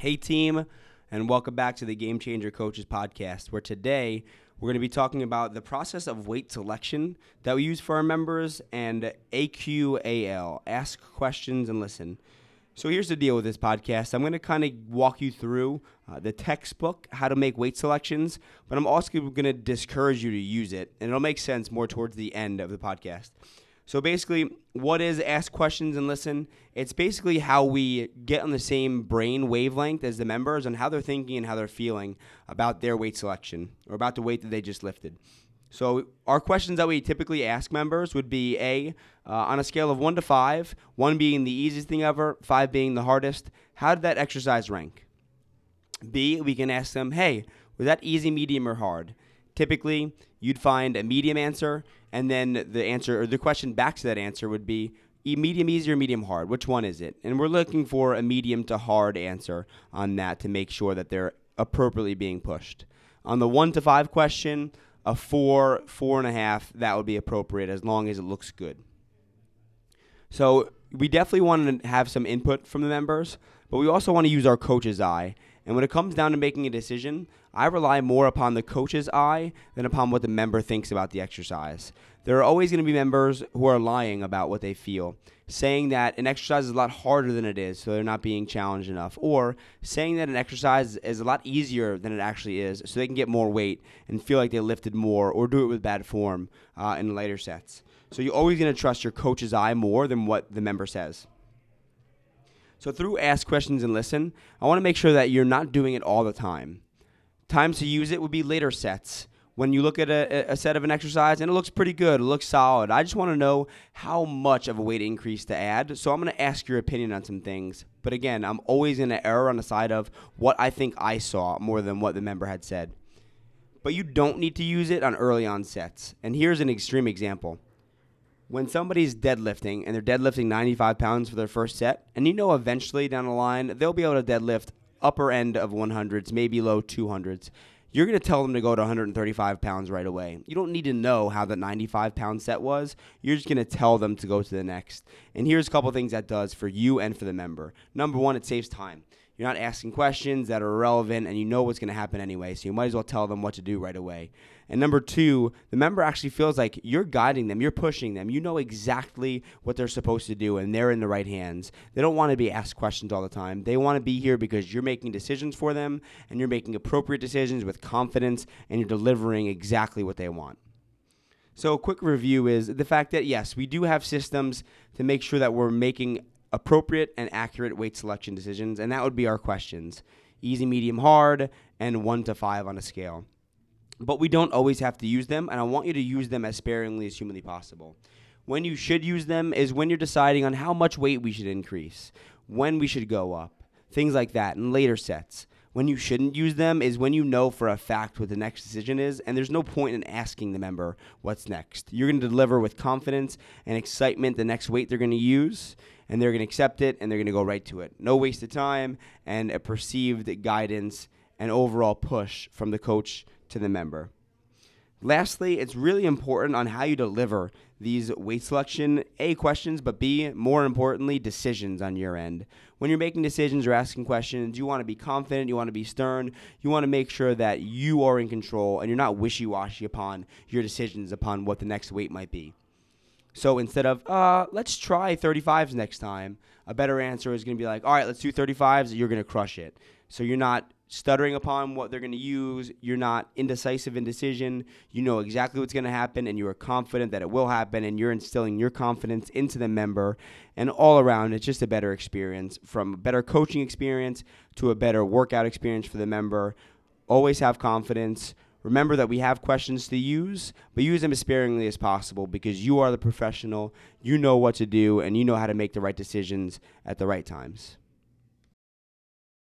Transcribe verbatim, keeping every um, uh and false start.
Hey team, and welcome back to the Game Changer Coaches podcast, where today we're going to be talking about the process of weight selection that we use for our members and A Q A L, ask questions and listen. So here's the deal with this podcast. I'm going to kind of walk you through uh, the textbook, how to make weight selections, but I'm also going to discourage you to use it, and it'll make sense more towards the end of the podcast. So basically, what is ask questions and listen? It's basically how we get on the same brain wavelength as the members and how they're thinking and how they're feeling about their weight selection or about the weight that they just lifted. So our questions that we typically ask members would be A, uh, on a scale of one to five, one being the easiest thing ever, five being the hardest, how did that exercise rank? B, we can ask them, hey, was that easy, medium, or hard? Typically, you'd find a medium answer, and then the answer or the question back to that answer would be medium easy or medium hard. Which one is it? And we're looking for a medium to hard answer on that to make sure that they're appropriately being pushed. On the one to five question, a four, four and a half, that would be appropriate as long as it looks good. So we definitely want to have some input from the members, but we also want to use our coach's eye. And when it comes down to making a decision, I rely more upon the coach's eye than upon what the member thinks about the exercise. There are always going to be members who are lying about what they feel, saying that an exercise is a lot harder than it is, so they're not being challenged enough, or saying that an exercise is a lot easier than it actually is, so they can get more weight and feel like they lifted more or do it with bad form uh, in lighter sets. So you're always going to trust your coach's eye more than what the member says. So through ask questions and listen, I want to make sure that you're not doing it all the time. Times to use it would be later sets. When you look at a, a set of an exercise and it looks pretty good, it looks solid, I just want to know how much of a weight increase to add. So I'm going to ask your opinion on some things. But again, I'm always going to err on the side of what I think I saw more than what the member had said. But you don't need to use it on early on sets. And here's an extreme example. When somebody's deadlifting and they're deadlifting ninety-five pounds for their first set, and you know eventually down the line they'll be able to deadlift upper end of one hundreds, maybe low two hundreds, you're going to tell them to go to one hundred thirty-five pounds right away. You don't need to know how the ninety-five pound set was. You're just going to tell them to go to the next. And here's a couple things that does for you and for the member. Number one, it saves time. You're not asking questions that are irrelevant, and you know what's going to happen anyway, so you might as well tell them what to do right away. And number two, the member actually feels like you're guiding them, you're pushing them, you know exactly what they're supposed to do, and they're in the right hands. They don't want to be asked questions all the time. They want to be here because you're making decisions for them, and you're making appropriate decisions with confidence, and you're delivering exactly what they want. So a quick review is the fact that, yes, we do have systems to make sure that we're making appropriate and accurate weight selection decisions, and that would be our questions. Easy, medium, hard, and one to five on a scale. But we don't always have to use them, and I want you to use them as sparingly as humanly possible. When you should use them is when you're deciding on how much weight we should increase, when we should go up, things like that in later sets. When you shouldn't use them is when you know for a fact what the next decision is, and there's no point in asking the member what's next. You're going to deliver with confidence and excitement the next weight they're going to use, and they're going to accept it, and they're going to go right to it. No waste of time, and a perceived guidance and overall push from the coach to the member. Lastly, it's really important on how you deliver these weight selection, A, questions, but B, more importantly, decisions on your end. When you're making decisions or asking questions, you want to be confident, you want to be stern, you want to make sure that you are in control and you're not wishy-washy upon your decisions upon what the next weight might be. So instead of, uh, let's try thirty-fives next time, a better answer is going to be like, all right, let's do thirty-fives, you're going to crush it. So you're not stuttering upon what they're going to use, you're not indecisive in decision, you know exactly what's going to happen, and you are confident that it will happen, and you're instilling your confidence into the member, and all around, it's just a better experience, from a better coaching experience to a better workout experience for the member. Always have confidence. Remember that we have questions to use, but use them as sparingly as possible because you are the professional, you know what to do, and you know how to make the right decisions at the right times.